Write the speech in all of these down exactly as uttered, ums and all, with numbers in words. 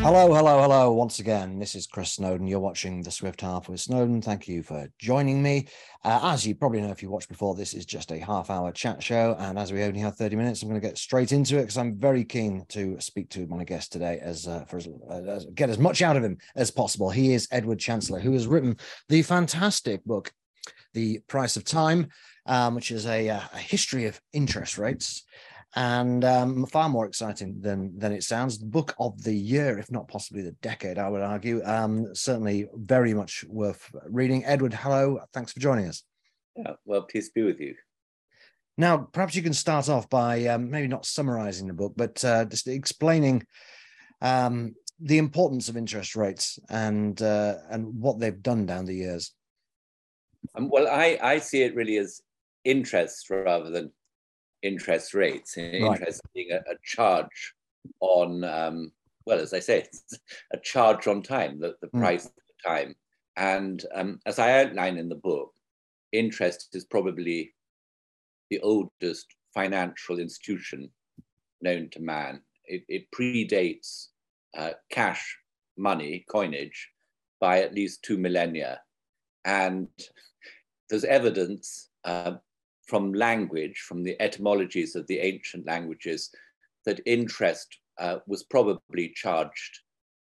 Hello, hello, hello. Once again, this is Chris Snowden. You're watching The Swift Half with Snowden. Thank you for joining me. Uh, as you probably know, if you watched before, this is just a half-hour chat show. And as we only have thirty minutes, I'm going to get straight into it because I'm very keen to speak to my guest today as uh, for as, uh, as, get as much out of him as possible. He is Edward Chancellor, who has written the fantastic book, The Price of Time, um, which is a, uh, a history of interest rates. And um, far more exciting than than it sounds. Book of the year, if not possibly the decade, I would argue. Um, certainly very much worth reading. Edward, hello. Thanks for joining us. Yeah, well, peace be with you. Now, perhaps you can start off by um, maybe not summarizing the book, but uh, just explaining um, the importance of interest rates and uh, and what they've done down the years. Um, well, I, I see it really as interest rather than interest rates, interest right. being a, a charge on, um, well, as I say, it's a charge on time, the, the mm. price of time. And um, as I outline in the book, interest is probably the oldest financial institution known to man. It, it predates uh, cash money, coinage, by at least two millennia. And there's evidence uh, from language, from the etymologies of the ancient languages, that interest uh, was probably charged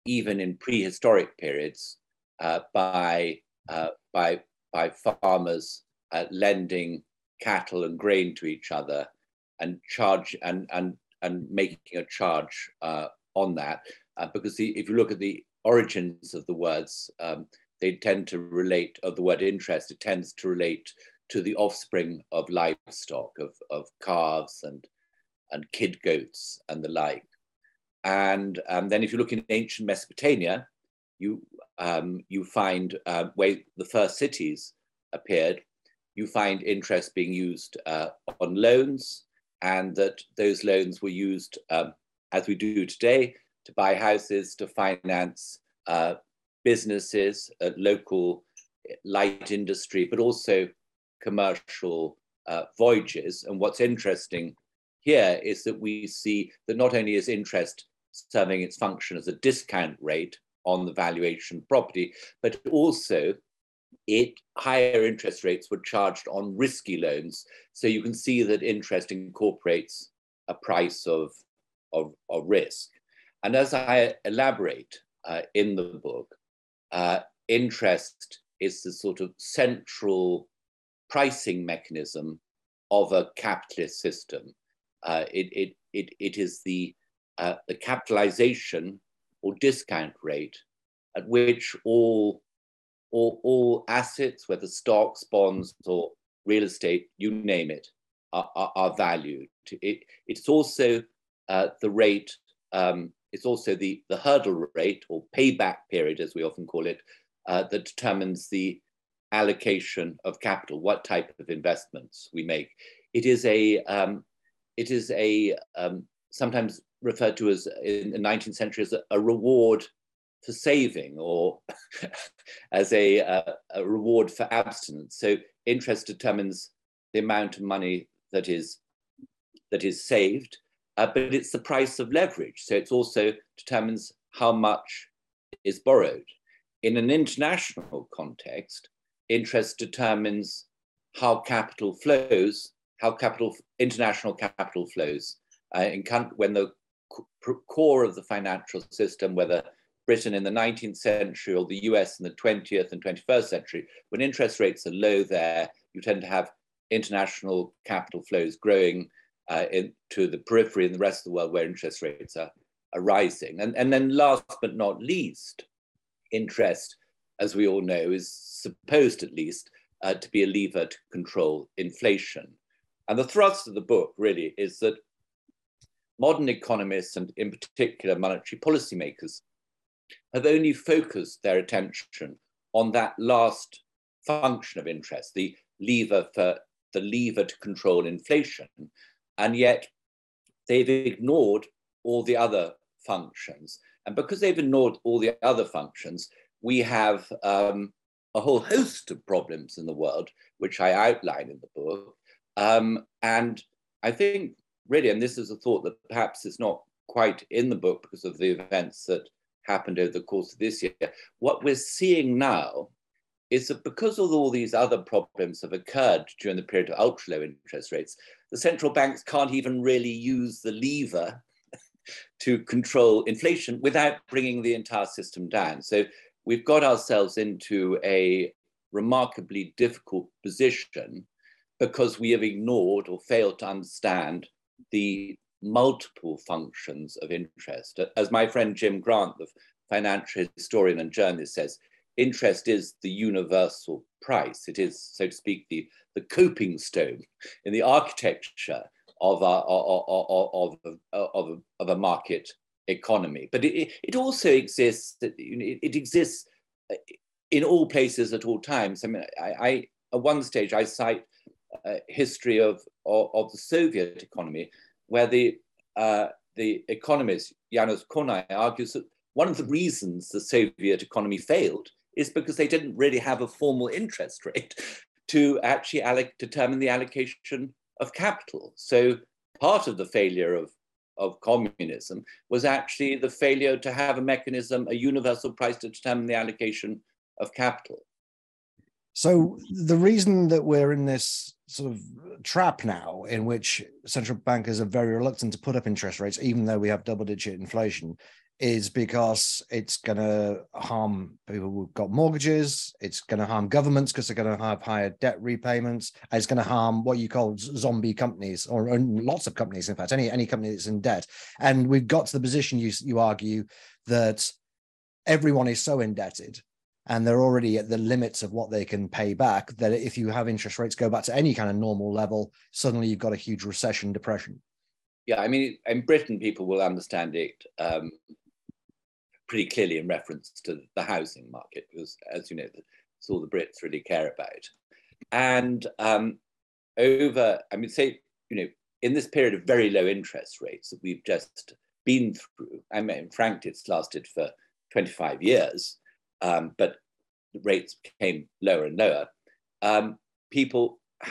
even in prehistoric periods uh, by, uh, by, by farmers uh, lending cattle and grain to each other and charge and, and, and making a charge uh, on that. Uh, because the, if you look at the origins of the words, um, they tend to relate, of the word interest, it tends to relate to the offspring of livestock, of, of calves and, and kid goats and the like. And um, then if you look in ancient Mesopotamia, you, um, you find uh, where the first cities appeared, you find interest being used uh, on loans, and that those loans were used, um, as we do today, to buy houses, to finance uh, businesses, uh, local light industry, but also commercial uh, voyages. And what's interesting here is that we see that not only is interest serving its function as a discount rate on the valuation property, but also it higher interest rates were charged on risky loans. So you can see that interest incorporates a price of, of, of risk. And as I elaborate uh, in the book, uh, interest is the sort of central pricing mechanism of a capitalist system. Uh, it, it, it, it is the, uh, the capitalization or discount rate at which all, all, all assets, whether stocks, bonds, or real estate, you name it, are, are, are valued. It, it's also uh, the rate, um, it's also the, the hurdle rate or payback period, as we often call it, uh, that determines the allocation of capital, what type of investments we make. It is a, um, it is a um, sometimes referred to as in the nineteenth century as a, a reward for saving, or as a, uh, a reward for abstinence. So interest determines the amount of money that is that is saved, uh, but it's the price of leverage. So it also determines how much is borrowed. In an international context, interest determines how capital flows, how capital, international capital flows. Uh, in when the core of the financial system, whether Britain in the nineteenth century or the U S in the twentieth and twenty-first century, when interest rates are low there, you tend to have international capital flows growing uh, into the periphery and the rest of the world where interest rates are, are rising. And, and then last but not least, interest, as we all know, is supposed at least uh, to be a lever to control inflation. And the thrust of the book really is that modern economists, and in particular monetary policymakers, have only focused their attention on that last function of interest, the lever for the lever to control inflation. And yet they've ignored all the other functions. And because they've ignored all the other functions, we have um, a whole host of problems in the world, which I outline in the book. Um, and I think really, and this is a thought that perhaps is not quite in the book because of the events that happened over the course of this year. What we're seeing now is that because of all these other problems have occurred during the period of ultra-low interest rates, the central banks can't even really use the lever to control inflation without bringing the entire system down. So we've got ourselves into a remarkably difficult position because we have ignored or failed to understand the multiple functions of interest. As my friend Jim Grant, the financial historian and journalist, says, interest is the universal price. It is, so to speak, the, the coping stone in the architecture of a, of, of, of, of a market economy. But it, it also exists, it exists in all places at all times. I mean, I, I, at one stage I cite a history of, of, of the Soviet economy, where the, uh, the economist Janos Kornai argues that one of the reasons the Soviet economy failed is because they didn't really have a formal interest rate to actually alloc- determine the allocation of capital. So part of the failure of, of communism was actually the failure to have a mechanism, a universal price to determine the allocation of capital. So the reason that we're in this sort of trap now, in which central bankers are very reluctant to put up interest rates, even though we have double-digit inflation, is because it's going to harm people who've got mortgages, it's going to harm governments because they're going to have higher debt repayments, and it's going to harm what you call zombie companies, or, or lots of companies, in fact, any, any company that's in debt. And we've got to the position, you, you argue, that everyone is so indebted and they're already at the limits of what they can pay back, that if you have interest rates go back to any kind of normal level, suddenly you've got a huge recession, depression. Yeah, I mean, in Britain, people will understand it um, pretty clearly in reference to the housing market, because, as you know, it's all the Brits really care about. And um, over, I mean, say, you know, in this period of very low interest rates that we've just been through, I mean, frankly, it's lasted for twenty-five years, Um, but the rates became lower and lower, um, people,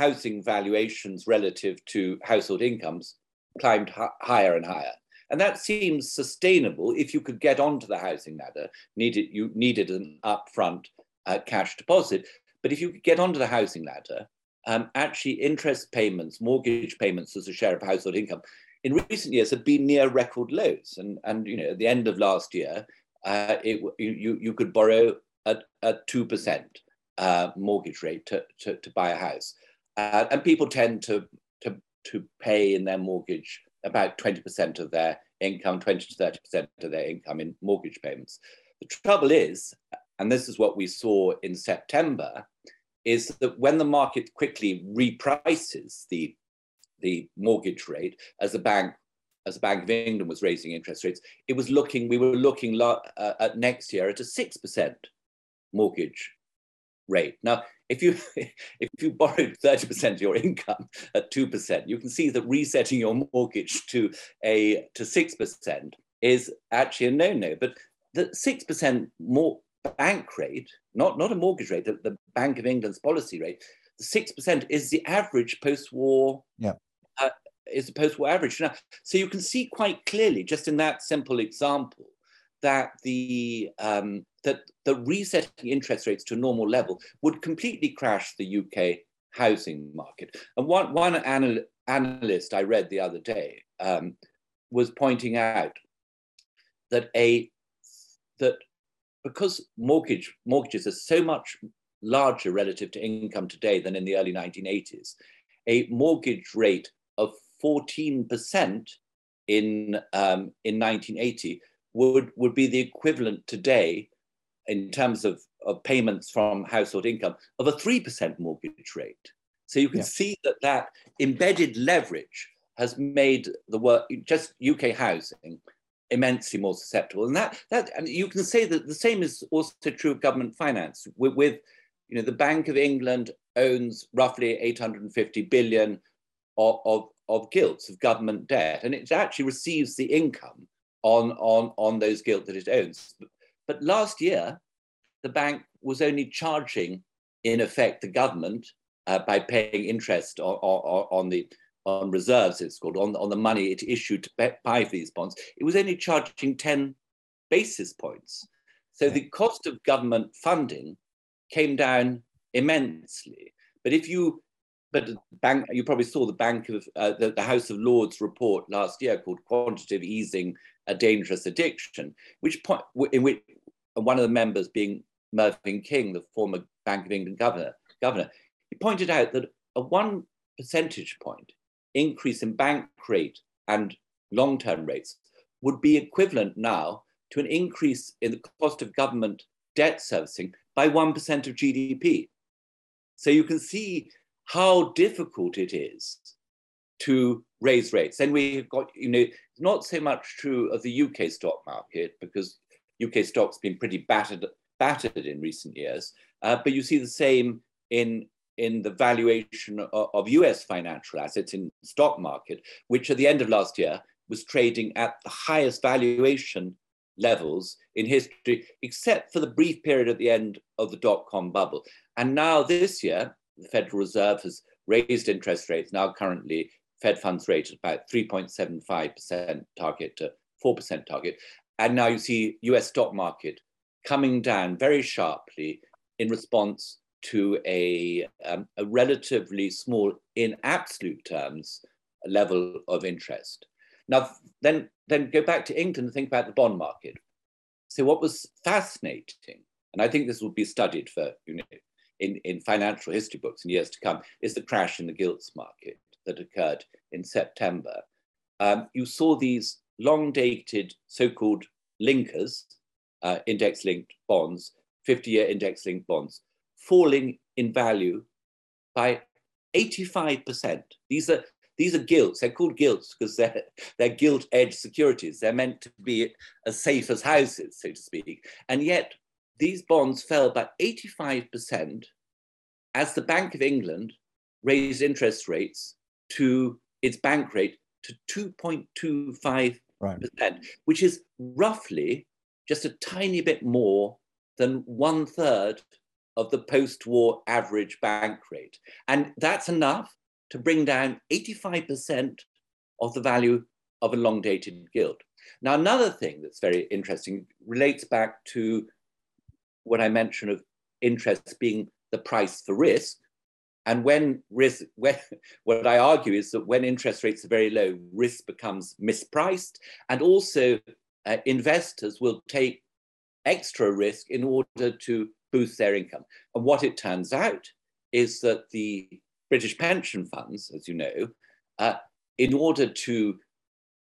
housing valuations relative to household incomes climbed h- higher and higher. And that seems sustainable if you could get onto the housing ladder. Needed, you needed an upfront uh, cash deposit. But if you could get onto the housing ladder, um, actually interest payments, mortgage payments as a share of household income in recent years have been near record lows. And, and you know, at the end of last year, Uh, it, you, you could borrow at a two percent uh, mortgage rate to, to, to buy a house. Uh, and people tend to, to, to pay in their mortgage about twenty percent of their income, twenty to thirty percent of their income in mortgage payments. The trouble is, and this is what we saw in September, is that when the market quickly reprices the, the mortgage rate as a bank as the Bank of England was raising interest rates, it was looking, we were looking lo- uh, at next year at a six percent mortgage rate. Now, if you if you borrowed thirty percent of your income at two percent, you can see that resetting your mortgage to a to six percent is actually a no-no. But the six percent more bank rate, not, not a mortgage rate, the, the Bank of England's policy rate, the six percent is the average post-war yeah. uh, is the post-war average. Now, so you can see quite clearly, just in that simple example, that the um, that the resetting interest rates to a normal level would completely crash the U K housing market. And one, one anal- analyst I read the other day um, was pointing out that a that because mortgage mortgages are so much larger relative to income today than in the early nineteen eighties, a mortgage rate of fourteen percent in um, in nineteen eighty would, would be the equivalent today in terms of, of payments from household income of a three percent mortgage rate. So you can yeah. see that that embedded leverage has made the work, just U K housing, immensely more susceptible. And that that and you can say that the same is also true of government finance. With, with you know, the Bank of England owns roughly eight hundred fifty billion of, of of gilts, of government debt, and it actually receives the income on, on, on those gilt that it owns. But last year, the bank was only charging, in effect, the government uh, by paying interest on, on, on the on reserves, it's called, on, on the money it issued to buy these bonds. It was only charging ten basis points. So the cost of government funding came down immensely. But if you, but bank, you probably saw the Bank of uh, the, the House of Lords report last year called "Quantitative Easing: A Dangerous Addiction," which point in which one of the members, being Mervyn King, the former Bank of England governor, governor, he pointed out that a one percentage point increase in bank rate and long-term rates would be equivalent now to an increase in the cost of government debt servicing by one percent of G D P. So you can see how difficult it is to raise rates. And we've got, you know, not so much true of the U K stock market, because U K stock's been pretty battered, battered in recent years, uh, but you see the same in, in the valuation of, of U S financial assets in the stock market, which at the end of last year was trading at the highest valuation levels in history, except for the brief period at the end of the dot-com bubble. And now this year, the Federal Reserve has raised interest rates. Now currently, Fed funds rate at about three point seven five percent target to four percent target. And now you see U S stock market coming down very sharply in response to a, um, a relatively small, in absolute terms, level of interest. Now, then, then go back to England and think about the bond market. So what was fascinating, and I think this will be studied for, you know, in, in financial history books in years to come, is the crash in the gilts market that occurred in September. Um, you saw these long-dated so-called linkers, uh, index-linked bonds, fifty-year index-linked bonds, falling in value by eighty-five percent. These are These are gilts. They're called gilts because they're, they're gilt-edged securities. They're meant to be as safe as houses, so to speak. And yet these bonds fell by eighty-five percent as the Bank of England raised interest rates to its bank rate to two point two five percent, right, which is roughly just a tiny bit more than one third of the post-war average bank rate. And that's enough to bring down eighty-five percent of the value of a long-dated gilt. Now, another thing that's very interesting relates back to what I mentioned of interest being the price for risk. And when risk, when, what I argue is that when interest rates are very low, risk becomes mispriced, and also uh, investors will take extra risk in order to boost their income. And what it turns out is that the British pension funds, as you know, uh, in order to,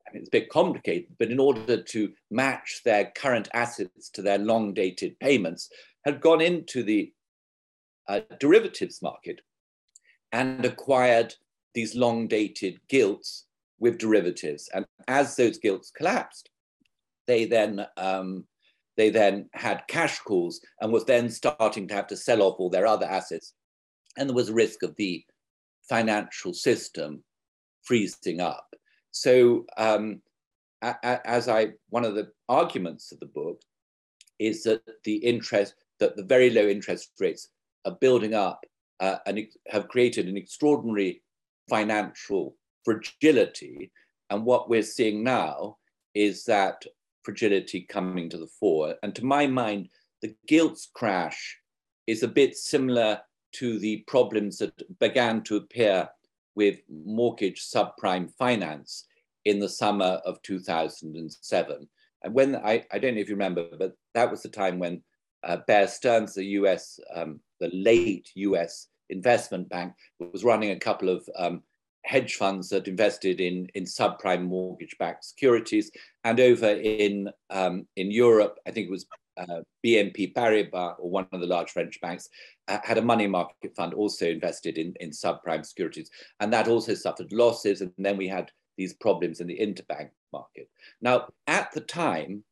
I mean, it's a bit complicated, but in order to match their current assets to their long-dated payments, had gone into the uh, derivatives market and acquired these long-dated gilts with derivatives. And as those gilts collapsed, they then, um, they then had cash calls and was then starting to have to sell off all their other assets. And there was a risk of the financial system freezing up. So um, as I, one of the arguments of the book is that the interest, that the very low interest rates are building up uh, and have created an extraordinary financial fragility. And what we're seeing now is that fragility coming to the fore. And to my mind, the gilts crash is a bit similar to the problems that began to appear with mortgage subprime finance in the summer of two thousand seven. And when, I, I don't know if you remember, but that was the time when uh, Bear Stearns, the U S, um, the late U S investment bank, was running a couple of um, hedge funds that invested in, in subprime mortgage-backed securities. And over in, um, in Europe, I think it was Uh, B N P Paribas, or one of the large French banks, uh, had a money market fund also invested in, in subprime securities. And that also suffered losses. And then we had these problems in the interbank market. Now, at the time,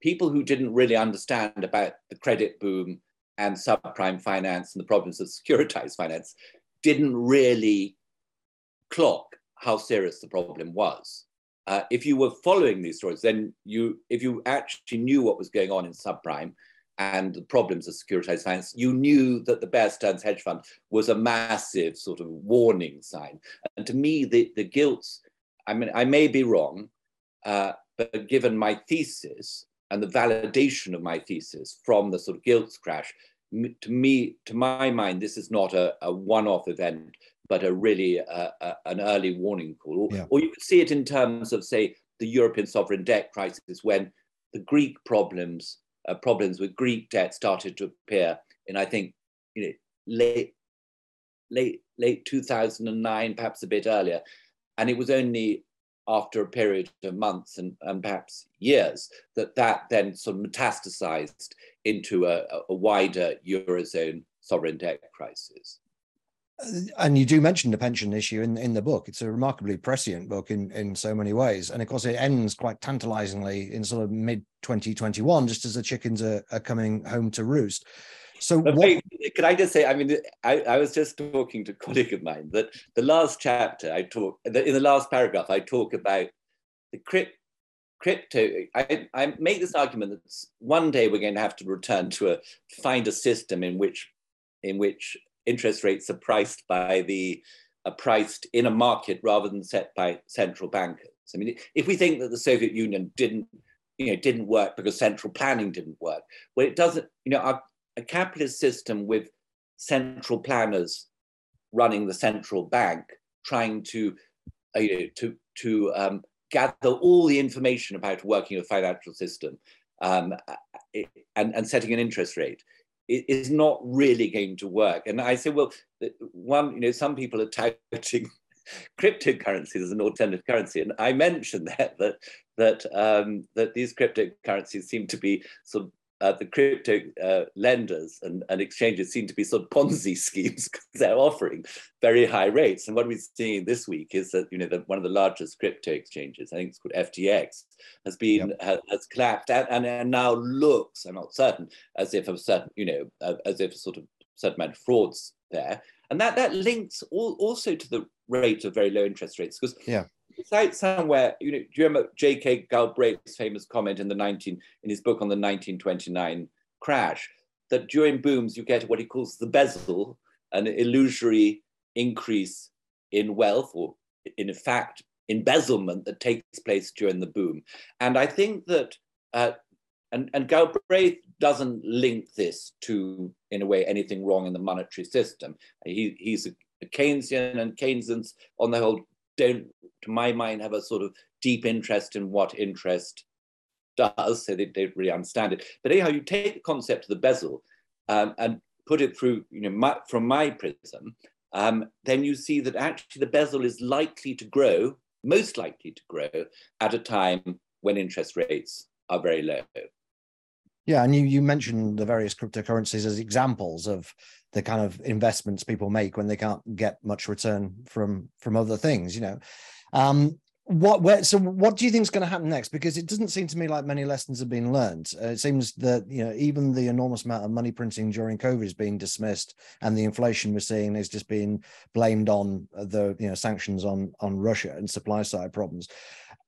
people who didn't really understand about the credit boom and subprime finance and the problems of securitized finance didn't really clock how serious the problem was. Uh, if you were following these stories, then you, if you actually knew what was going on in subprime and the problems of securitized finance, you knew that the Bear Stearns hedge fund was a massive sort of warning sign. And to me, the, the gilts, I mean, I may be wrong, uh, but given my thesis, and the validation of my thesis from the sort of gilts crash. To me, to my mind, this is not a, a one-off event, but a really a, a, an early warning call. Or, yeah. or you could see it in terms of, say, the European sovereign debt crisis, when the Greek problems, uh, problems with Greek debt started to appear in, I think, you know, late, late, late two thousand nine, perhaps a bit earlier. And it was only after a period of months and, and perhaps years that that then sort of metastasized into a, a wider Eurozone sovereign debt crisis. And you do mention the pension issue in, in the book. It's a remarkably prescient book in, in so many ways. And of course, it ends quite tantalizingly in sort of mid twenty twenty-one, just as the chickens are, are coming home to roost. So what... wait, could I just say, I mean, I, I was just talking to a colleague of mine that the last chapter I talk, in the last paragraph, I talk about the crypt, crypto. I, I make this argument that one day we're going to have to return to a, find a system in which, in which interest rates are priced by the, are priced in a market rather than set by central bankers. I mean, if we think that the Soviet Union didn't, you know, didn't work because central planning didn't work, well, it doesn't, you know, our, a capitalist system with central planners running the central bank, trying to, uh, you know, to, to um, gather all the information about working a financial system um, and, and setting an interest rate, it is not really going to work. And I say, well, one, you know, some people are touting cryptocurrencies as an alternative currency, and I mentioned that that that um, that these cryptocurrencies seem to be sort of Uh, the crypto uh, lenders and, and exchanges seem to be sort of Ponzi schemes because they're offering very high rates. And what we're seeing this week is that, you know, the, one of the largest crypto exchanges, I think it's called F T X, has been, yep. has, has collapsed and, and, and now looks, I'm not certain, as if a certain, you know, uh, as if a sort of certain amount of fraud's there. And that, that links all, also to the rate of very low interest rates because, yeah. Cite somewhere, you know, do you remember J K Galbraith's famous comment in the nineteen in his book on the nineteen twenty-nine crash that during booms you get what he calls the bezel, an illusory increase in wealth, or in fact embezzlement that takes place during the boom. And I think that uh, and and Galbraith doesn't link this to in a way anything wrong in the monetary system. He he's a, a Keynesian, and Keynesians on the whole don't, to my mind, have a sort of deep interest in what interest does, so they don't really understand it. But anyhow, you take the concept of the bezel um, and put it through, you know, my, from my prism, um, then you see that actually the bezel is likely to grow, most likely to grow, at a time when interest rates are very low. Yeah, and you, you mentioned the various cryptocurrencies as examples of the kind of investments people make when they can't get much return from from other things, you know. Um, what where, so what do you think is going to happen next? Because it doesn't seem to me like many lessons have been learned. Uh, it seems that, you know, even the enormous amount of money printing during COVID is being dismissed, and the inflation we're seeing is just being blamed on the, you know, sanctions on on Russia and supply side problems.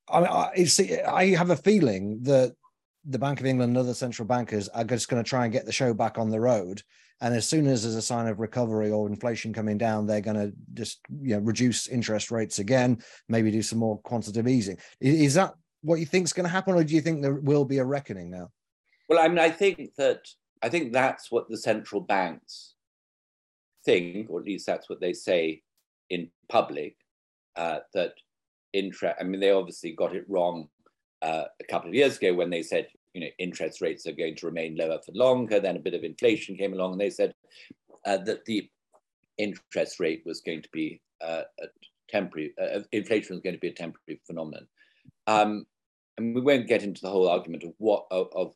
I mean, I, it's, I have a feeling that the Bank of England and other central bankers are just going to try and get the show back on the road. And as soon as there's a sign of recovery or inflation coming down, they're going to just, you know, reduce interest rates again, maybe do some more quantitative easing. Is that what you think is going to happen? Or do you think there will be a reckoning now? Well, I mean, I think that, I think that's what the central banks think, or at least that's what they say in public, uh, that interest, I mean, they obviously got it wrong Uh, a couple of years ago when they said, you know, interest rates are going to remain lower for longer, then a bit of inflation came along and they said uh, that the interest rate was going to be uh, a temporary, uh, inflation was going to be a temporary phenomenon. Um, and we won't get into the whole argument of what, of, of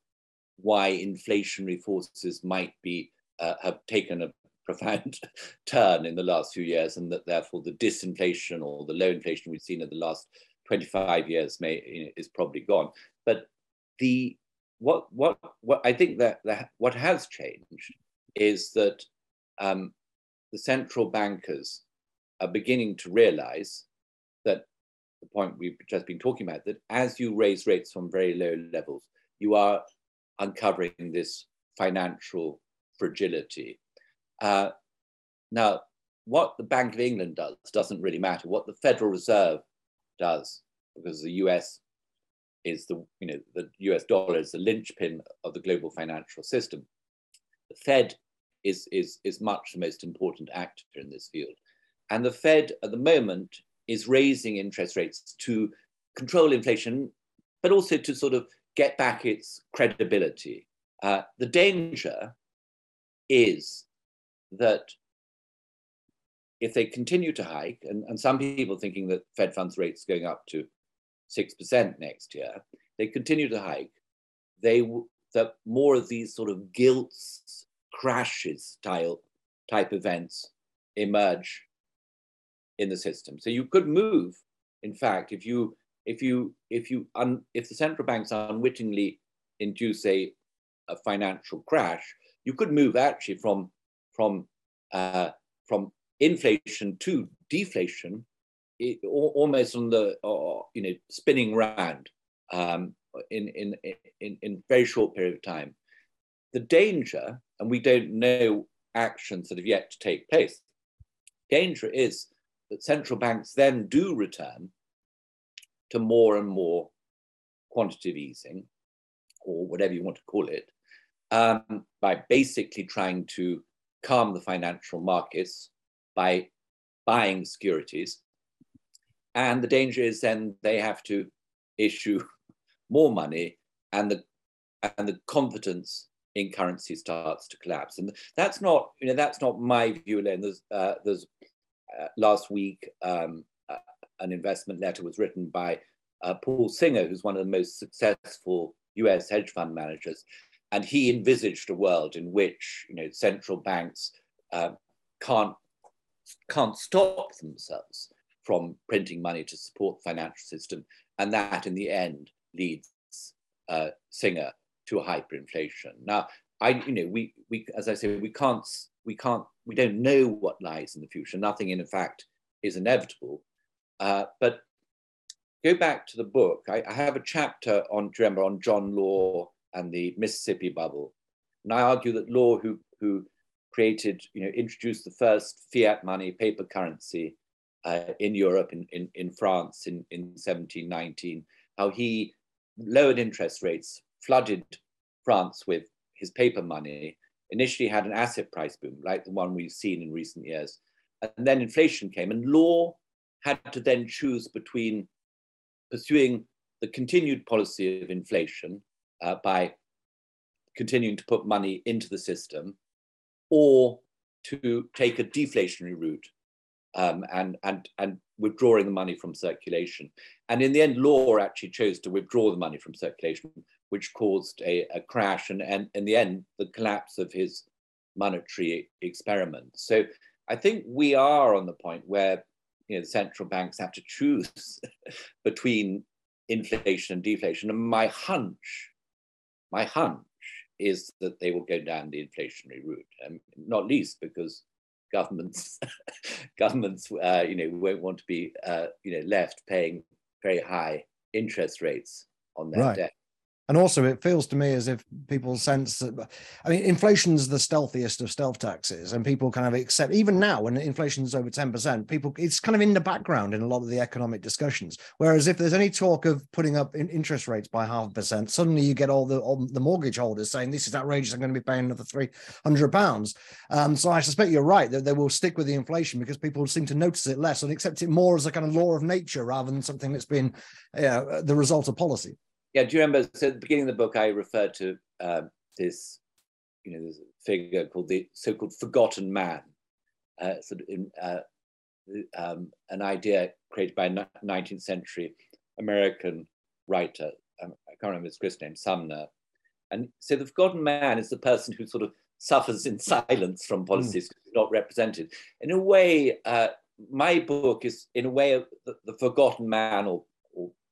why inflationary forces might be, uh, have taken a profound turn in the last few years, and that therefore the disinflation or the low inflation we've seen in the last twenty-five years may, you know, is probably gone. But the what what what I think that, that what has changed is that um, the central bankers are beginning to realize that the point we've just been talking about, that as you raise rates from very low levels, you are uncovering this financial fragility. Uh, now, what the Bank of England does doesn't really matter. What the Federal Reserve does, because the U S is the, you know, the U S dollar is the linchpin of the global financial system. The Fed is, is, is much the most important actor in this field. And the Fed at the moment is raising interest rates to control inflation, but also to sort of get back its credibility. Uh, the danger is that if they continue to hike, and, and some people thinking that Fed funds rates going up to six percent next year, they continue to hike, they, that more of these sort of gilt crashes style type events emerge in the system. So you could move, in fact, if you if you if you un, if the central banks unwittingly induce a, a financial crash, you could move actually from from uh, from inflation to deflation, it, almost on the uh, you know spinning round um, in, in in in very short period of time. The danger, and we don't know actions that have yet to take place. Danger is that central banks then do return to more and more quantitative easing, or whatever you want to call it, um, by basically trying to calm the financial markets by buying securities. And the danger is then they have to issue more money, and the and the confidence in currency starts to collapse. And that's not, you know, that's not my view alone. There's uh, there's Uh, last week, um, uh, an investment letter was written by uh, Paul Singer, who's one of the most successful U S hedge fund managers, and he envisaged a world in which, you know, central banks uh, can't can't stop themselves from printing money to support the financial system, and that in the end leads uh, Singer to hyperinflation. Now, I, you know, we we as I say, we can't. We can't, we don't know what lies in the future. Nothing in fact is inevitable. Uh, but go back to the book. I, I have a chapter on, do you remember, on John Law and the Mississippi Bubble. And I argue that Law, who, who created, you know, introduced the first fiat money, paper currency uh, in Europe, in, in, in France in, in seventeen nineteen, how he lowered interest rates, flooded France with his paper money, initially had an asset price boom, like the one we've seen in recent years. And then inflation came, and Law had to then choose between pursuing the continued policy of inflation uh, by continuing to put money into the system, or to take a deflationary route um, and, and, and withdrawing the money from circulation. And in the end, Law actually chose to withdraw the money from circulation, which caused a, a crash and, and in the end, the collapse of his monetary experiment. So I think we are on the point where, you know, the central banks have to choose between inflation and deflation. And my hunch, my hunch is that they will go down the inflationary route, and not least because governments, governments, uh, you know, won't want to be, uh, you know, left paying very high interest rates on their right. debt. And also, it feels to me as if people sense that, I mean, inflation's the stealthiest of stealth taxes, and people kind of accept, even now when inflation's over ten percent, people, it's kind of in the background in a lot of the economic discussions. Whereas if there's any talk of putting up in interest rates by half a percent, suddenly you get all the, all the mortgage holders saying, this is outrageous, I'm going to be paying another three hundred pounds. Um, so I suspect you're right, that they will stick with the inflation because people seem to notice it less and accept it more as a kind of law of nature rather than something that's been, you know, the result of policy. Yeah, do you remember, so at the beginning of the book, I referred to uh, this, you know, this figure called the so-called forgotten man, uh, sort of in, uh, um, an idea created by a nineteenth century American writer, um, I can't remember his Christian name, Sumner. And so the forgotten man is the person who sort of suffers in silence from policies, mm. not represented. In a way, uh, my book is in a way of the, the forgotten man, or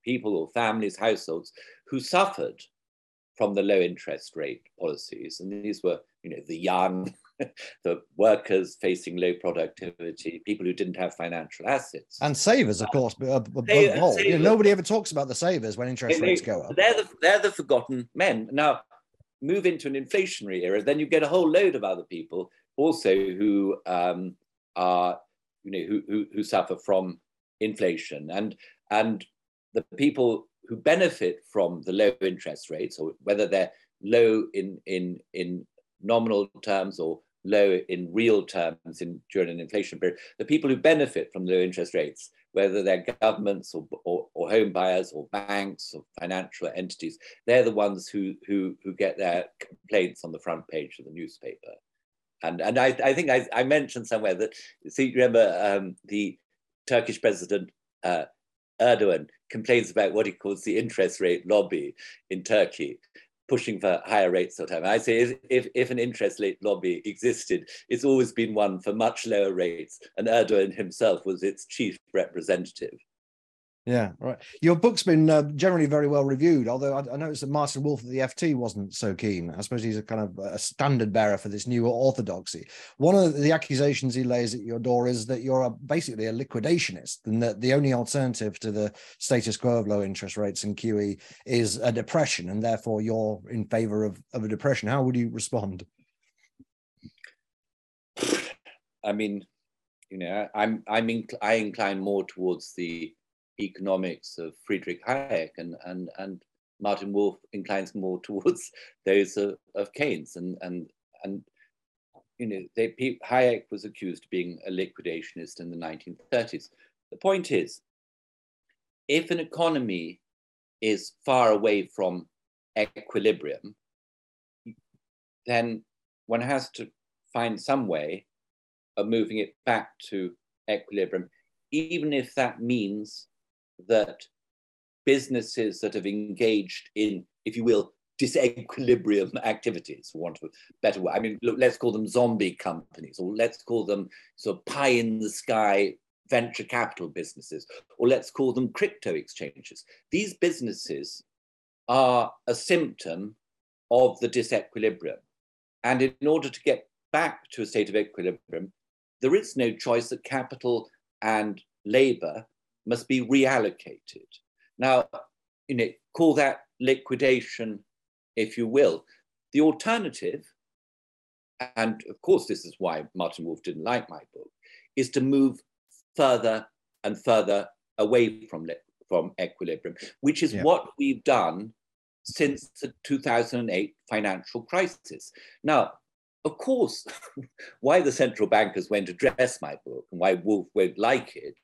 people or families, households, who suffered from the low interest rate policies. And these were, you know, the young, the workers facing low productivity, people who didn't have financial assets. And savers, of course. Uh, they, you know, nobody ever talks about the savers when interest they, rates go up. They're the, they're the forgotten men. Now, move into an inflationary era, then you get a whole load of other people also who um, are, you know, who, who, who suffer from inflation. And, and, the people who benefit from the low interest rates, or whether they're low in, in, in nominal terms or low in real terms in, during an inflation period, the people who benefit from low interest rates, whether they're governments or, or, or home buyers or banks or financial entities, they're the ones who, who, who get their complaints on the front page of the newspaper. And, and I, I think I, I mentioned somewhere that, see, remember um, the Turkish president, uh, Erdogan, complains about what he calls the interest rate lobby in Turkey, pushing for higher rates all the time. I say if, if an interest rate lobby existed, it's always been one for much lower rates, and Erdogan himself was its chief representative. Yeah, right. Your book's been uh, generally very well reviewed, although I, I noticed that Martin Wolf at the F T wasn't so keen. I suppose he's a kind of a standard bearer for this new orthodoxy. One of the accusations he lays at your door is that you're a, basically a liquidationist, and that the only alternative to the status quo of low interest rates and Q E is a depression, and therefore you're in favour of, of a depression. How would you respond? I mean, you know, I'm, I'm inc- I incline more towards the economics of Friedrich Hayek, and and and Martin Wolf inclines more towards those of, of Keynes, and and and you know, they, Hayek was accused of being a liquidationist in the nineteen thirties. The point is, if an economy is far away from equilibrium, then one has to find some way of moving it back to equilibrium, even if that means that businesses that have engaged in, if you will, disequilibrium activities, for want of a better word. I mean, look, let's call them zombie companies, or let's call them sort of pie in the sky venture capital businesses, or let's call them crypto exchanges. These businesses are a symptom of the disequilibrium. And in order to get back to a state of equilibrium, there is no choice that capital and labor must be reallocated. Now, you know, call that liquidation, if you will. The alternative, and of course this is why Martin Wolf didn't like my book, is to move further and further away from, from equilibrium, which is yeah. what we've done since the two thousand eight financial crisis. Now, of course, why the central bankers won't address my book and why Wolf won't like it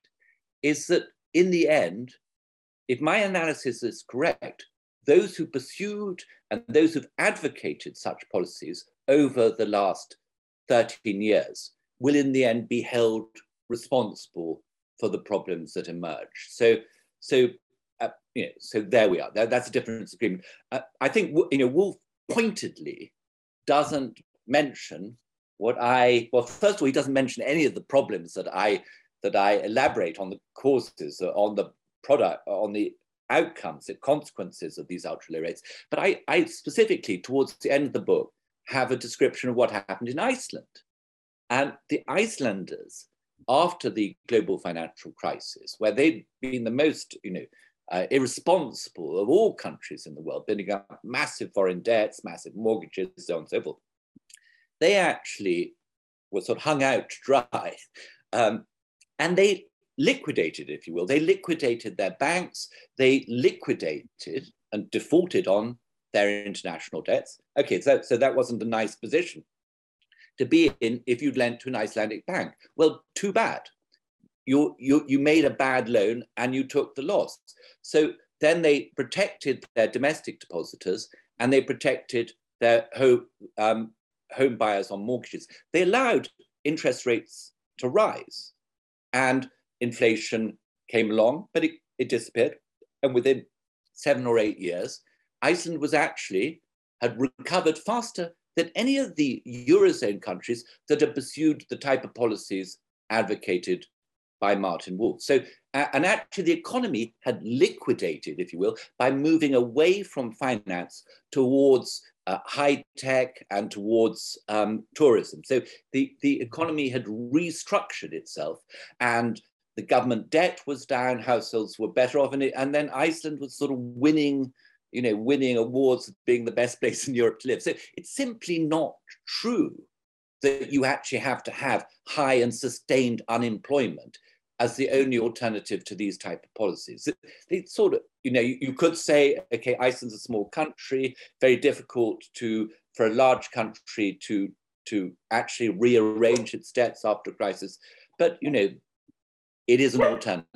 is that in the end, if my analysis is correct, those who pursued and those who've advocated such policies over the last thirteen years will in the end be held responsible for the problems that emerge. So, so, uh, you know, so there we are. That, that's a different agreement. Uh, I think, you know, Wolf pointedly doesn't mention what I, well, first of all, he doesn't mention any of the problems that I that I elaborate on, the causes, on the product, on the outcomes, the consequences of these ultra low rates. But I, I specifically, towards the end of the book, have a description of what happened in Iceland. And the Icelanders, after the global financial crisis, where they'd been the most, you know, uh, irresponsible of all countries in the world, building up massive foreign debts, massive mortgages, so on and so forth, they actually were sort of hung out to dry. Um, And they liquidated, if you will. They liquidated their banks. They liquidated and defaulted on their international debts. Okay, so, so that wasn't a nice position to be in if you'd lent to an Icelandic bank. Well, too bad. You, you, you made a bad loan and you took the loss. So then they protected their domestic depositors and they protected their home, um, home buyers on mortgages. They allowed interest rates to rise. And inflation came along, but it, it disappeared. And within seven or eight years, Iceland was actually, had recovered faster than any of the Eurozone countries that had pursued the type of policies advocated by Martin Wolf. So, and actually the economy had liquidated, if you will, by moving away from finance towards uh, high tech and towards um, tourism. So the, the economy had restructured itself and the government debt was down, households were better off, and, it, and then Iceland was sort of winning, you know, winning awards of being the best place in Europe to live. So it's simply not true that you actually have to have high and sustained unemployment as the only alternative to these type of policies. They sort of, you know, you, you could say, okay, Iceland's a small country, very difficult to, for a large country to, to actually rearrange its debts after crisis. But, you know, it is an alternative.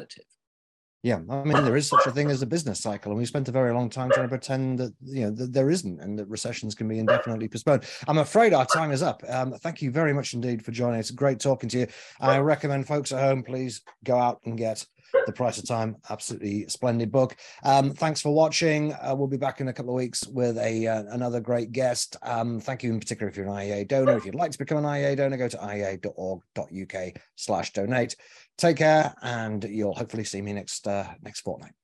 Yeah, I mean, there is such a thing as a business cycle, and we spent a very long time trying to pretend that, you know, that there isn't, and that recessions can be indefinitely postponed. I'm afraid our time is up. Um, thank you very much indeed for joining. It's great talking to you. I recommend folks at home, please go out and get The Price of Time. Absolutely splendid book. Um, thanks for watching. Uh, we'll be back in a couple of weeks with a uh, another great guest. Um, thank you in particular if you're an I E A donor. If you'd like to become an I E A donor, go to I E A dot org dot U K slash donate. Take care, and you'll hopefully see me next uh, next fortnight.